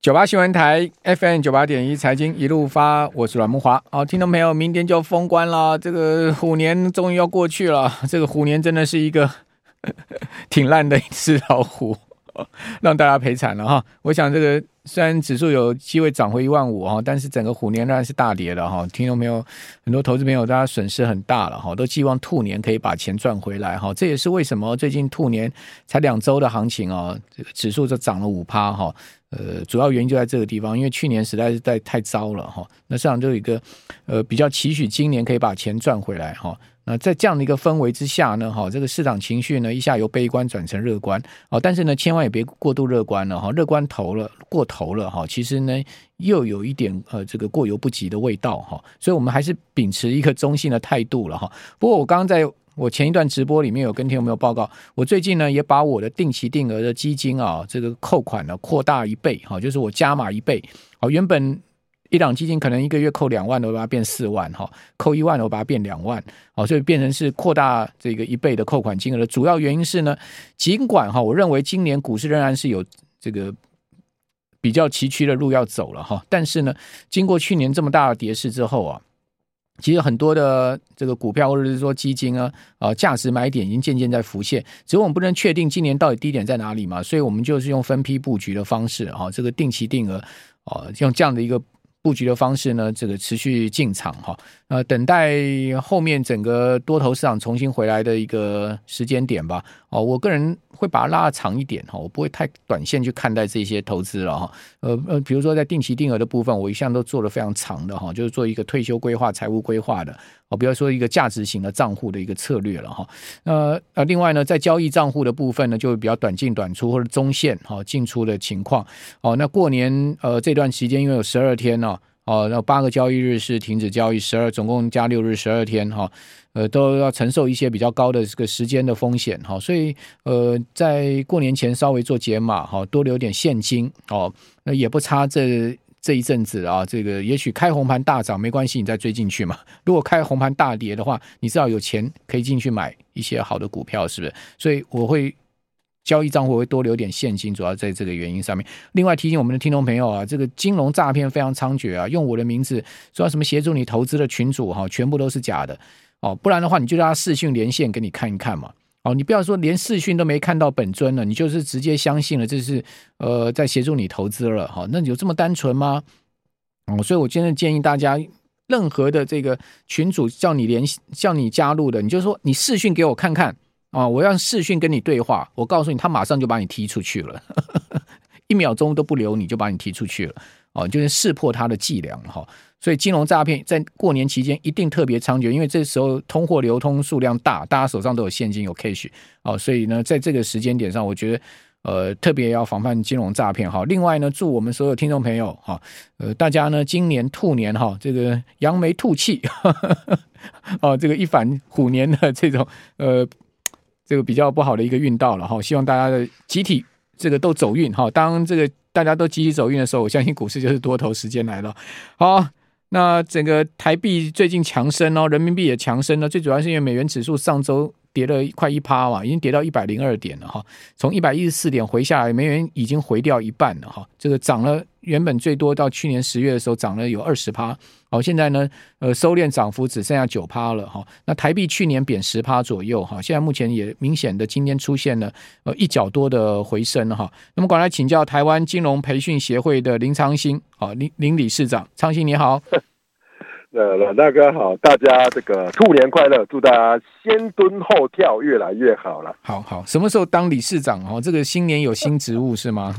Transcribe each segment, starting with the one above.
98新闻台 FM98.1 财经一路发，我是阮慕华。好，听众朋友，明天就封关了，这个虎年终于要过去了。这个虎年真的是一个挺烂的一只老虎，让大家赔惨了哈。我想这个虽然指数有机会涨回15000哈，但是整个虎年当然是大跌的哈。听众朋友，很多投资朋友大家损失很大了哈，都希望兔年可以把钱赚回来哈。这也是为什么最近兔年才2周的行情哦，指数就涨了 5% 哈。主要原因就在这个地方，因为去年实在是太糟了哈，那市场就有一个比较期许今年可以把钱赚回来哈。那在这样的一个氛围之下呢，哈，这个市场情绪呢一下由悲观转成乐观，哦，但是呢千万也别过度乐观了哈，乐观过头了哈，其实呢又有一点这个过犹不及的味道哈，所以我们还是秉持一个中性的态度了哈。不过我刚刚在我前一段直播里面有跟听众朋友报告，我最近呢也把我的定期定额的基金啊，这个扣款呢扩大1倍，好，就是我加码1倍，好，原本一档基金可能一个月扣2万，我把它变4万，好，扣1万我把它变2万，好，所以变成是扩大这个1倍的扣款金额的主要原因是呢，尽管哈，我认为今年股市仍然是有这个比较崎岖的路要走了哈，但是呢，经过去年这么大的跌势之后啊。其实很多的这个股票或者是说基金啊，价值买点已经渐渐在浮现，只是我们不能确定今年到底低点在哪里嘛，所以我们就是用分批布局的方式啊，这个定期定额啊，用这样的一个布局的方式呢，这个持续进场哈，等待后面整个多头市场重新回来的一个时间点吧。哦，我个人会把它拉长一点哈，我不会太短线去看待这些投资了哈。比如说在定期定额的部分，我一向都做得非常长的哈，就是做一个退休规划、财务规划的。哦，比如说一个价值型的账户的一个策略了哈。另外呢，在交易账户的部分呢，就比较短进短出或者中线哈，进出的情况。哦，那过年这段时间因为有12天呢，哦，那8个交易日是停止交易，12总共加6日12天哈。都要承受一些比较高的这个时间的风险哈，所以在过年前稍微做解码哈，多留点现金哦，那也不差这一阵子啊，这个也许开红盘大涨没关系，你再追进去嘛。如果开红盘大跌的话，你至少有钱可以进去买一些好的股票，是不是？所以我会交易账户会多留点现金，主要在这个原因上面。另外提醒我们的听众朋友啊，这个金融诈骗非常猖獗啊，用我的名字说什么协助你投资的群组哈，全部都是假的哦，不然的话你就让他视讯连线给你看一看嘛。哦，你不要说连视讯都没看到本尊了，你就是直接相信了这是在协助你投资了。哦，那有这么单纯吗？哦，所以我真的建议大家，任何的这个群组叫你加入的，你就说你视讯给我看看。啊，我让视讯跟你对话，我告诉你，他马上就把你踢出去了，1秒钟都不留，你就把你踢出去了。哦，就是识破他的伎俩哈。所以金融诈骗在过年期间一定特别猖獗，因为这时候通货流通数量大，大家手上都有现金有 cash，哦，所以呢，在这个时间点上，我觉得特别要防范金融诈骗哈。另外呢，祝我们所有听众朋友哈，大家呢今年兔年哈，这个扬眉吐气，哦，这个一反虎年的这种这个比较不好的一个运道了哈，希望大家的集体这个都走运哈。当这个大家都集体走运的时候，我相信股市就是多头时间来了。好，那整个台币最近强升哦，人民币也强升了，最主要是因为美元指数上周跌了快 1% 嘛，已经跌到102点了哈，从114点回下来，美元已经回掉一半了哈，这个涨了原本最多到去年10月的时候涨了有 20%， 好，现在呢收敛涨幅只剩下 9% 了哈，那台币去年贬 10% 左右哈，现在目前也明显的今天出现了一角多的回升哈。那么赶来请教台湾金融培训协会的林昌兴，好，林理事长，昌兴你好。阮大哥好，大家这个兔年快乐，祝大家先蹲后跳越来越好了。好，什么时候当理事长哦？这个新年有新职务是吗？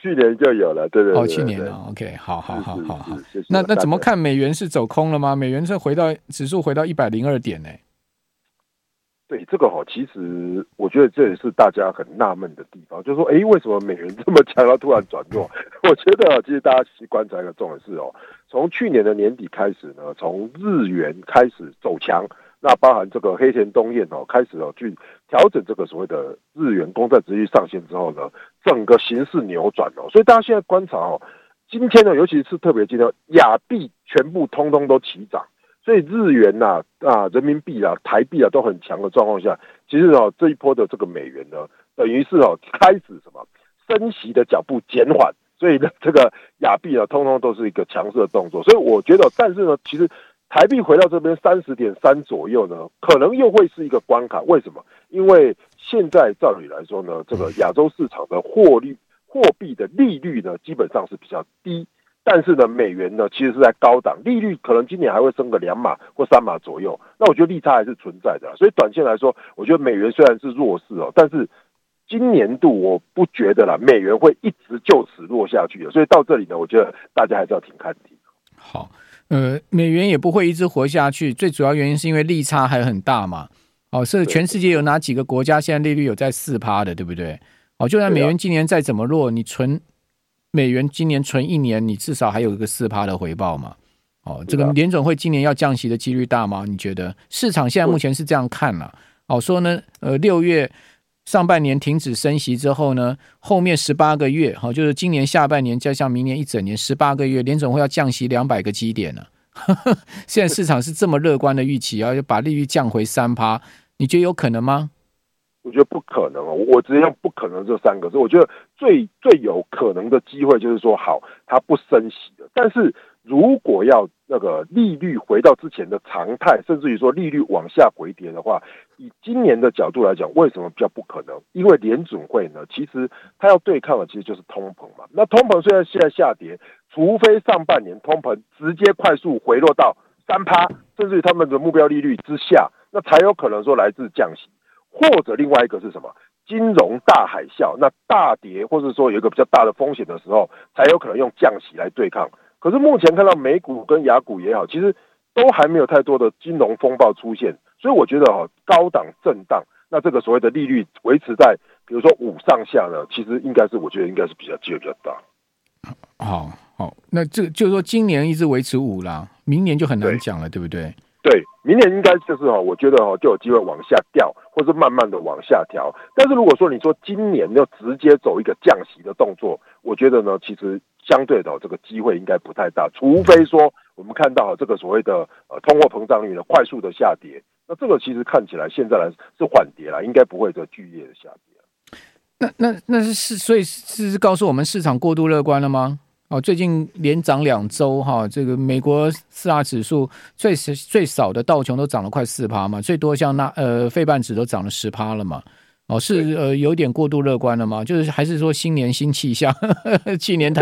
去年就有了，对对对。哦，去年了 ，OK， 好。是那怎么看美元是走空了吗？美元是指数回到102点呢，欸？对这个哈，其实我觉得这也是大家很纳闷的地方，就是说，哎，为什么美元这么强，要突然转弱？我觉得其实大家去观察一个重点是哦，从去年的年底开始呢，从日元开始走强，那包含这个黑田东彦哦，开始哦去调整这个所谓的日元公债殖利率上限之后呢，整个形势扭转哦，所以大家现在观察哦，今天呢，尤其是特别今天亚币全部通通都齐涨。所以日元呐、人民币啦、台币啊都很强的状况下，其实哦这一波的这个美元呢，等于是哦开始什么升息的脚步减缓，所以呢，这个亚币啊，通通都是一个强势的动作。所以我觉得，但是呢，其实台币回到这边 30.3 左右呢，可能又会是一个关卡。为什么？因为现在照理来说呢，这个亚洲市场的货币的利率呢，基本上是比较低。但是呢，美元呢其实是在高档，利率可能今年还会升个2码或3码左右。那我觉得利差还是存在的，所以短线来说，我觉得美元虽然是弱势哦，但是今年度我不觉得啦，美元会一直就此弱下去的。所以到这里呢，我觉得大家还是要挺看底。好，美元也不会一直活下去，最主要原因是因为利差还很大嘛。哦，是全世界有哪几个国家现在利率有在 4% 的，对不对？哦，就算美元今年再怎么弱，你存美元今年存一年，你至少还有一个 4% 的回报嘛。哦，这个联准会今年要降息的几率大吗？你觉得？市场现在目前是这样看啦。哦，说呢，6月上半年停止升息之后呢，后面18个月，哦，就是今年下半年加上明年一整年18个月，联准会要降息200个基点了。现在市场是这么乐观的预期，要把利率降回 3%， 你觉得有可能吗？我觉得不可能，我直接用不可能这3个字。我觉得最有可能的机会就是说，好，它不升息了，但是如果要那个利率回到之前的常态，甚至于说利率往下回跌的话，以今年的角度来讲，为什么比较不可能？因为联准会呢，其实它要对抗的其实就是通膨嘛。那通膨虽然现在下跌，除非上半年通膨直接快速回落到 3%， 甚至于他们的目标利率之下，那才有可能说来自降息。或者另外一个是什么？金融大海啸，那大跌或是说有一个比较大的风险的时候，才有可能用降息来对抗。可是目前看到美股跟亚股也好，其实都还没有太多的金融风暴出现，所以我觉得高档震荡，那这个所谓的利率维持在比如说5上下呢，其实应该是，我觉得应该是机会比较大。好，那这就是说今年一直维持5啦，明年就很难讲了， 对不对？对，明年应该就是我觉得就有机会往下掉，或是慢慢的往下调。但是如果说你说今年要直接走一个降息的动作，我觉得呢，其实相对的这个机会应该不太大，除非说我们看到这个所谓的通货膨胀率的快速的下跌，那这个其实看起来现在来是缓跌啦，应该不会这剧烈的下跌。那是，所以是告诉我们市场过度乐观了吗？哦，最近连涨2周哈，这个美国4大指数最少的道琼都涨了快 4% 嘛，最多像费半指都涨了 10% 了嘛。哦，是有点过度乐观了吗？就是还是说新年新气象，去年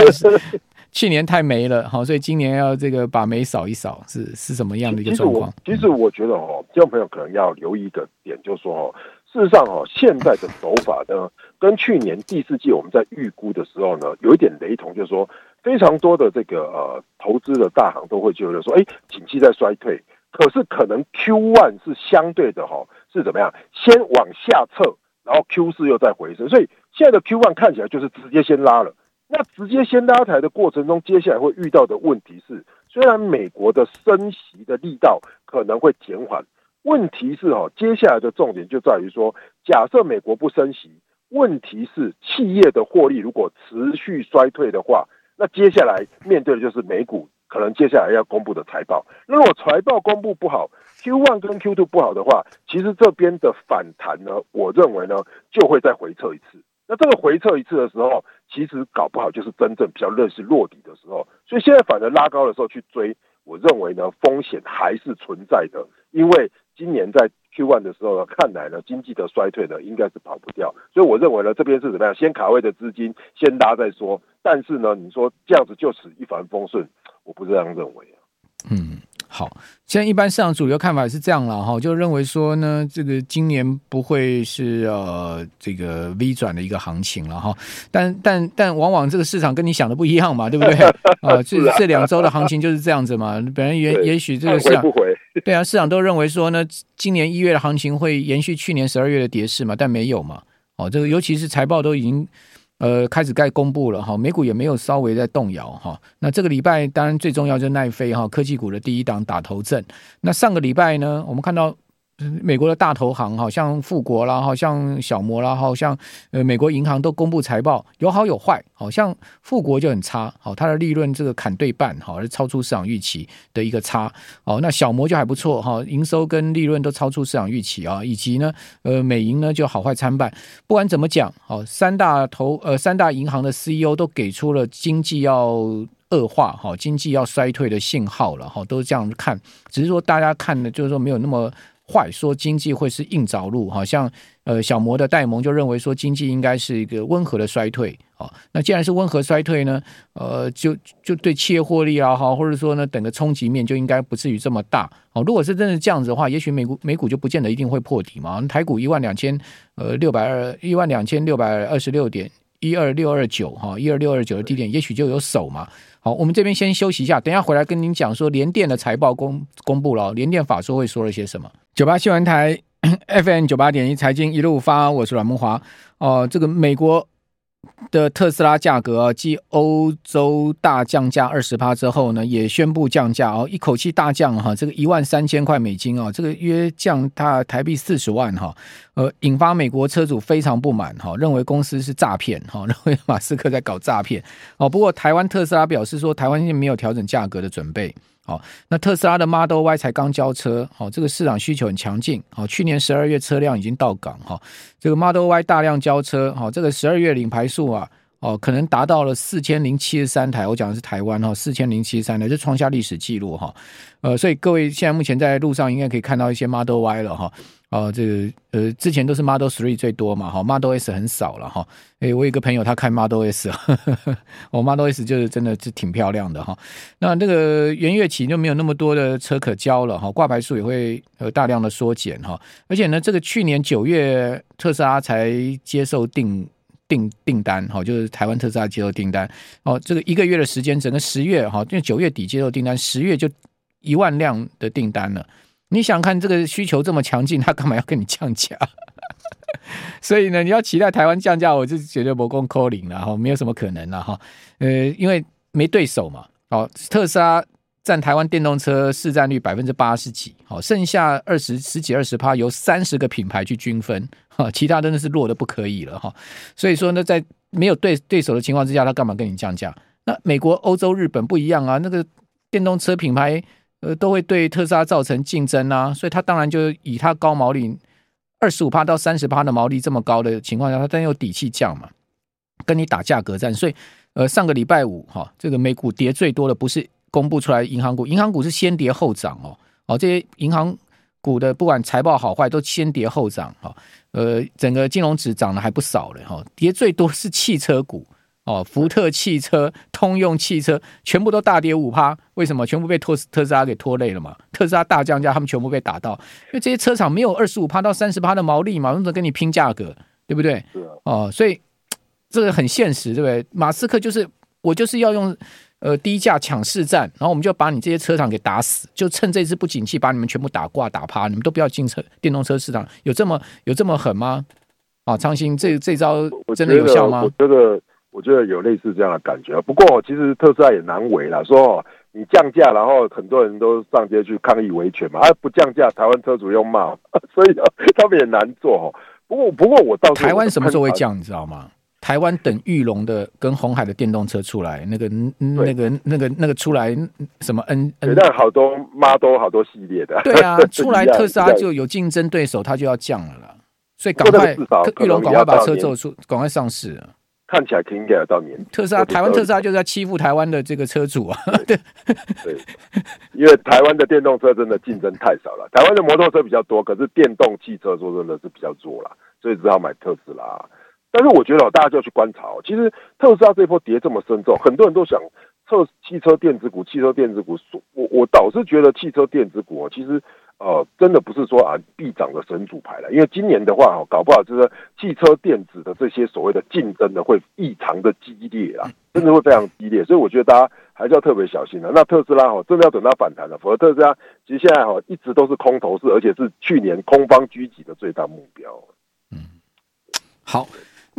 太霉了，好，所以今年要这个把霉扫一扫，是什么样的一个状况？其实我觉得听众朋友可能要留意一个点，就是说事实上现在的手法呢，跟去年第四季我们在预估的时候呢，有一点雷同，就是说非常多的这个投资的大行都会觉得说，景气在衰退，可是可能 Q1 是相对的是怎么样，先往下撤，然后 Q4 又再回升，所以现在的 Q1 看起来就是直接先拉了。那直接先拉抬的过程中，接下来会遇到的问题是，虽然美国的升息的力道可能会减缓，问题是接下来的重点就在于说，假设美国不升息，问题是企业的获利如果持续衰退的话，那接下来面对的就是美股可能接下来要公布的财报。那如果财报公布不好， Q1 跟 Q2 不好的话，其实这边的反弹呢，我认为呢就会再回撤一次。那这个回撤一次的时候，其实搞不好就是真正比较类似落底的时候。所以现在反而拉高的时候去追，我认为呢风险还是存在的，因为今年在 Q1 的时候呢，看来呢经济的衰退呢应该是跑不掉，所以我认为呢这边是怎么样，先卡位的资金先拉再说。但是呢，你说这样子就此一帆风顺，我不是这样认为好，现在一般市场主流看法是这样了，就认为说呢，这个今年不会是这个 V 转的一个行情了，但往往这个市场跟你想的不一样嘛，对不对？这2周的行情就是这样子嘛，本来也许这个市场回不回？对啊，市场都认为说呢，今年1月的行情会延续去年12月的跌势嘛，但没有嘛。这个尤其是财报都已经开始该公布了哈，美股也没有稍微在动摇哈。那这个礼拜当然最重要就是奈飞哈，科技股的第一档打头阵。那上个礼拜呢，我们看到美国的大投行，好像富国啦，好像小摩啦，好像美国银行都公布财报，有好有坏。好像富国就很差，好，它的利润这个砍对半，好，是超出市场预期的一个差。好，那小摩就还不错，好，营收跟利润都超出市场预期啊，以及呢，美银呢就好坏参半。不管怎么讲，好，三大银行的 CEO 都给出了经济要恶化，经济要衰退的信号了，都这样看。只是说大家看的就是说没有那么坏，说经济会是硬着陆，好像小摩的戴蒙就认为说经济应该是一个温和的衰退。好，那既然是温和衰退呢，就对企业获利啊，或者说呢整个冲击面就应该不至于这么大。好，如果是真的这样子的话，也许美股就不见得一定会破底嘛。台股12626.12629 12629的低点也许就有手嘛。好，我们这边先休息一下，等一下回来跟您讲说联电的财报公布了，联电法说会说了些什么。98新闻台 FM98.1 财经一路发，我是阮慕华。这个美国的特斯拉价格继欧洲大降价 20% 之后呢，也宣布降价，一口气大降这个$13,000，这个约降大台币40万，引发美国车主非常不满，认为公司是诈骗，认为马斯克在搞诈骗。不过台湾特斯拉表示说，台湾现在没有调整价格的准备。那特斯拉的 Model Y 才刚交车，这个市场需求很强劲，去年12月车辆已经到港，这个 Model Y 大量交车，这个12月领牌数啊，可能达到了4073台，我讲的是台湾4073台，这创下历史记录。所以各位现在目前在路上应该可以看到一些 Model Y 了，这个之前都是 Model 3最多嘛，Model S 很少了哈。我有一个朋友他开 Model S， Model S 就是真的是挺漂亮的哈。那这个元月起就没有那么多的车可交了哈，挂牌数也会大量的缩减哈。而且呢，这个去年9月特斯拉才接受订单，就是台湾特斯拉接受订单，这个一个月的时间，整个10月哈，因为9月底接受订单，10月就1万辆的订单了。你想看这个需求这么强劲，他干嘛要跟你降价？所以呢，你要期待台湾降价，我就觉得没讲可能啦，没有什么可能啦，因为没对手嘛。特斯拉占台湾电动车市占率80%几，剩下十几二十%由30个品牌去均分，其他真的是弱的不可以了。所以说呢，在没有对手的情况之下，他干嘛跟你降价？那美国、欧洲、日本不一样啊，那个电动车品牌都会对特斯拉造成竞争啊，所以他当然就以他高毛利 25% 到 30% 的毛利这么高的情况下，他当然有底气降嘛，跟你打价格战。所以上个礼拜五这个美股跌最多的不是公布出来银行股，银行股是先跌后涨这些银行股的不管财报好坏都先跌后涨整个金融指涨了还不少了跌最多是汽车股福特汽车、通用汽车全部都大跌 5%， 为什么？全部被特斯拉给拖累了嘛，特斯拉大降价，他们全部被打到，因为这些车厂没有 25% 到 30% 的毛利嘛，怎么跟你拼价格，对不对？所以这个很现实，对不对？马斯克就是我就是要用低价抢市占，然后我们就把你这些车厂给打死，就趁这次不景气把你们全部打挂打趴，你们都不要进电动车市场，有这么狠吗？昌兴，这招真的有效吗？我觉得有类似这样的感觉，不过其实特斯拉也难为啦，说你降价，然后很多人都上街去抗议维权嘛，不降价，台湾车主又骂，所以他们也难做。不过我倒是台湾什么时候会降，你知道吗？台湾等裕隆的跟鸿海的电动车出来，那个出来什么 那好多系列的，对啊，出来特斯拉就有竞争对手，他就要降了啦，所以赶快裕隆赶快把车做出，赶快上市了。看起来应该有到年底，台湾特斯拉就是要欺负台湾的这个车主啊！对，因为台湾的电动车真的竞争太少了，台湾的摩托车比较多，可是电动汽车说真的是比较弱了，所以只好买特斯拉。但是我觉得大家就要去观察，其实特斯拉这波跌这么深重，很多人都想汽车电子股，我倒是觉得汽车电子股其实真的不是说必涨的神主牌了，因为今年的话搞不好就是汽车电子的这些所谓的竞争的会异常的激烈啦，真的会非常激烈，所以我觉得大家还是要特别小心了。那特斯拉真的要等到反弹了，否则特斯拉其实现在一直都是空头市，而且是去年空方狙击的最大目标。好。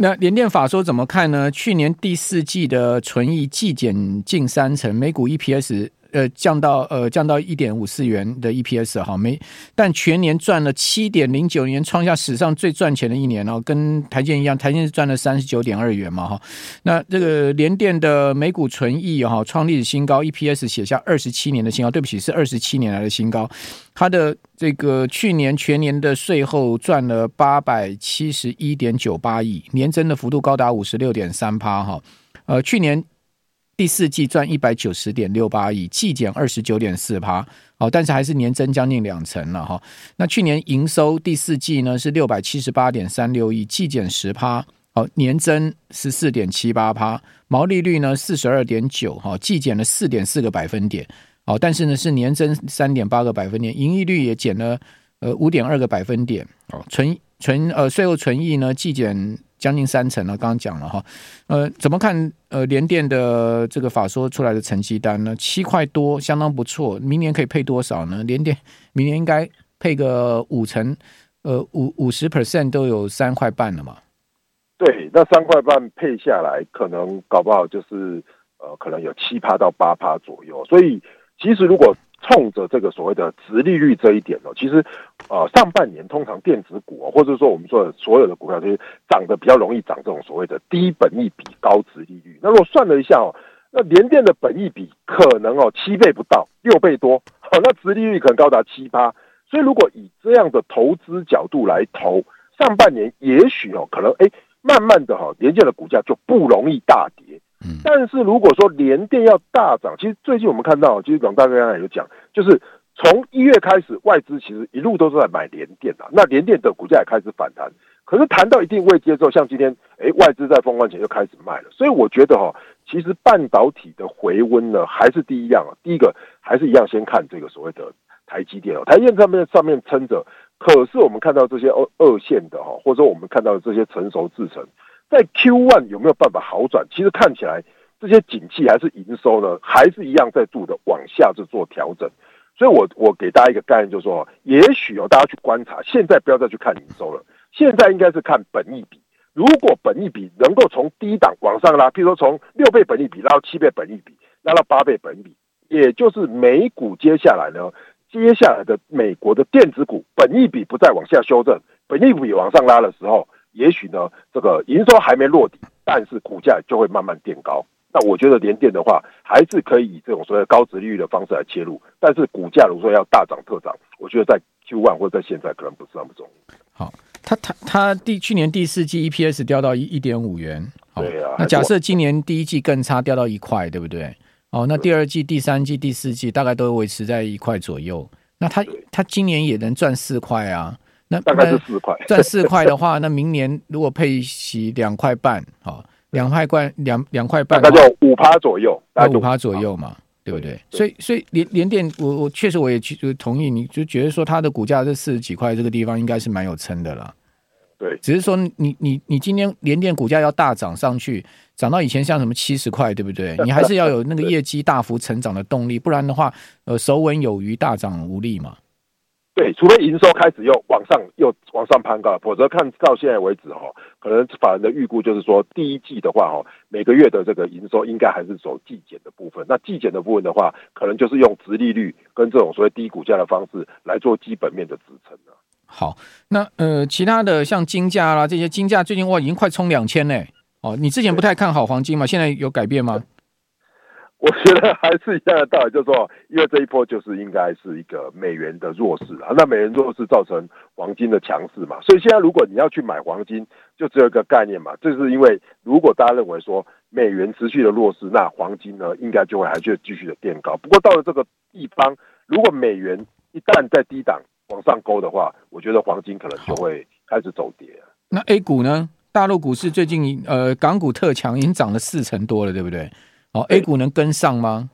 那联电法说怎么看呢？去年第4季的存益季减近30%，每股 EPS 降到 1.54 元的 EPS 哈，没，但全年赚了 7.09 元，创下史上最赚钱的一年哦，跟台积电一样，台积电赚了 39.2 元嘛哈。那这个联电的每股纯益哈创历史新高， EPS 写下27年的新高，对不起，是27年来的新高。它的这个去年全年的税后赚了 871.98 亿，年增的幅度高达 56.3% 哈。去年第四季赚 190.68 亿，季减 29.4%、哦、但是还是年增将近20%了、哦、那去年营收第四季呢是 678.36 亿，季减 10%、哦、年增 14.78%， 毛利率呢 42.9%、哦、季减了 4.4 个百分点、哦、但是呢是年增 3.8 个百分点，盈利率也减了5.2 个百分点、哦、税后纯益呢季减将近30%了，刚刚讲了哈，怎么看联电的这个法说出来的成绩单呢？7块多，相当不错。明年可以配多少呢？联电明年应该配个5成，50% 都有3块半了嘛？对，那3块半配下来，可能搞不好就是可能有7%到8%左右。所以其实如果冲着这个所谓的殖利率这一点哦，其实上半年通常电子股、哦、或者说我们说的所有的股票，就是涨得比较容易涨这种所谓的低本益比高殖利率。那如果算了一下哦，那联电的本益比可能哦7倍不到，6倍多，哦、那殖利率可能高达 7%。所以如果以这样的投资角度来投，上半年也许哦可能慢慢的哈、哦、联电的股价就不容易大跌。但是如果说联电要大涨，其实最近我们看到，其实广大刚才有讲，就是从1月开始，外资其实一路都是在买联电的、啊，那联电的股价也开始反弹。可是谈到一定位阶之后，像今天，外资在封关前就开始卖了。所以我觉得哈，其实半导体的回温呢，还是第一样啊，第一个还是一样，先看这个所谓的台积电哦，台积电上面撑着。可是我们看到这些二线的哈，或者说我们看到这些成熟制程，在 Q1 有没有办法好转？其实看起来这些景气还是营收呢，还是一样在度的往下就做调整。所以我给大家一个概念，就是说，也许哦，大家去观察，现在不要再去看营收了，现在应该是看本益比。如果本益比能够从低档往上拉，譬如说从6倍本益比拉到7倍本益比，拉到8倍本益比，也就是美股接下来的美国的电子股本益比不再往下修正，本益比往上拉的时候，也许呢，这个营收还没落底，但是股价就会慢慢垫高。那我觉得联电的话，还是可以以这种所谓高殖利率的方式来切入，但是股价如果说要大涨特涨，我觉得在 Q1 或者在现在可能不是那么重要。好，它去年第四季 EPS 掉到 1.5 元，对啊。那假设今年第一季更差，掉到1块，对不对？哦，那第二季、第三季、第四季大概都维持在1块左右。那它今年也能赚4块啊。那大概是4块，赚4块的话，那明年如果配息2块半，好，2块半，大概就5%左右，大概5%左右嘛，对不对？所以联电，我确实我也就同意，你就觉得说它的股价这40几块这个地方应该是蛮有撑的啦。对，只是说你今天联电股价要大涨上去，涨到以前像什么70块，对不对？你还是要有那个业绩大幅成长的动力，不然的话，手稳有余，大涨无力嘛。对，除非营收开始又往上攀高，否则看到现在为止哈，可能法人的预估就是说，第一季的话哈，每个月的这个营收应该还是走季减的部分。那季减的部分的话，可能就是用殖利率跟这种所谓低股价的方式来做基本面的支撑了。好，那其他的像金价啦，这些金价最近哇已经快冲2000嘞哦，你之前不太看好黄金嘛，现在有改变吗？我觉得还是一样的道理，就是说，因为这一波就是应该是一个美元的弱势啊，那美元弱势造成黄金的强势嘛，所以现在如果你要去买黄金，就只有一个概念嘛，就是因为如果大家认为说美元持续的弱势，那黄金呢应该就会还是继续的垫高。不过到了这个地方，如果美元一旦在低档往上勾的话，我觉得黄金可能就会开始走跌。那 A 股呢？大陆股市最近港股特强，已经涨了40%多了，对不对？哦 ，A 股能跟上吗？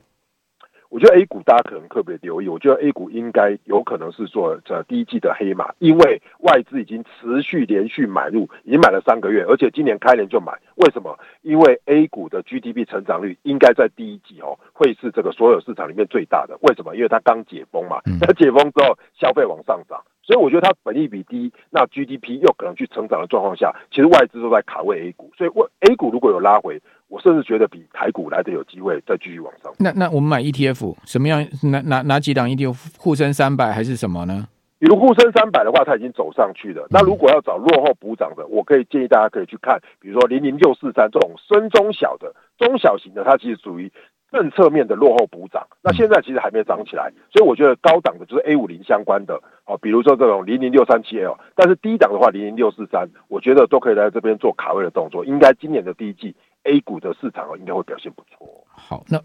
我觉得 A 股大家可能特别留意，我觉得 A 股应该有可能是做第一季的黑马，因为外资已经持续连续买入，已经买了3个月，而且今年开年就买。为什么？因为 A 股的 GDP 成长率应该在第一季哦，会是这个所有市场里面最大的。为什么？因为它刚解封嘛，它解封之后消费往上涨，所以我觉得它本益比低，那 GDP 又可能去成长的状况下，其实外资都在卡位 A 股，所以 A 股如果有拉回，我甚至觉得比台股来的有机会再继续往上。那我们买 ETF 什么样？哪几档 ETF？ 沪深300还是什么呢？比如沪深300的话，它已经走上去了。那如果要找落后补涨的，我可以建议大家可以去看，比如说00643这种深中小的、中小型的，它其实属于政策面的落后补涨。那现在其实还没涨起来，所以我觉得高档的就是 A50 相关的，比如说这种00637L， 但是低档的话00643，我觉得都可以在这边做卡位的动作。应该今年的第一季 A 股的市场应该会表现不错。好，那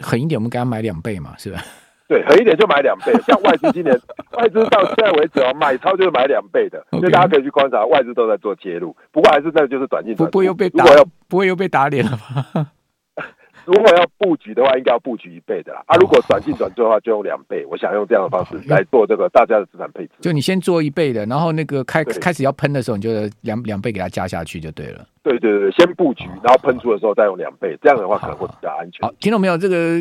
狠一点，我们给它买2倍嘛，是吧？对，狠一点就买2倍，像外资今年外资到现在为止买超就是买2倍的，所以大家可以去观察外资都在做介入，不过还是那就是短进短出，不会又被打脸了吧？如果要布局的话，应该要布局1倍的啦。如果转进转出的话，就用2倍。我想用这样的方式来做这个大家的资产配置。就你先做1倍的，然后那个开始要喷的时候，你就两倍给它加下去就对了。对，先布局，然后喷出的时候再用2倍，这样的话可能会比较安全。好，听懂没有？这个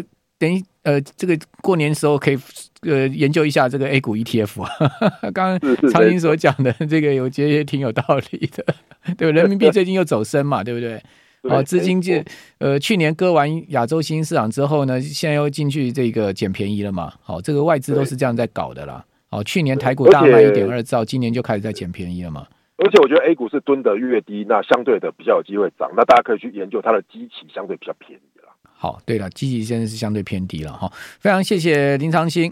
这个过年的时候可以研究一下这个 A 股 ETF 啊。刚刚长宁所讲的这个，我觉得也挺有道理的，对，人民币最近又走升嘛，对不对？资金去年割完亚洲新兴市场之后呢，现在又进去这个捡便宜了嘛。好，这个外资都是这样在搞的啦。好，去年台股大卖 1.2 兆，今年就开始在捡便宜了嘛。而且我觉得 A 股是蹲得越低，那相对的比较有机会涨，那大家可以去研究它的基期相对比较便宜啦。好，对了，基期真的是相对偏低了。非常谢谢林长兴。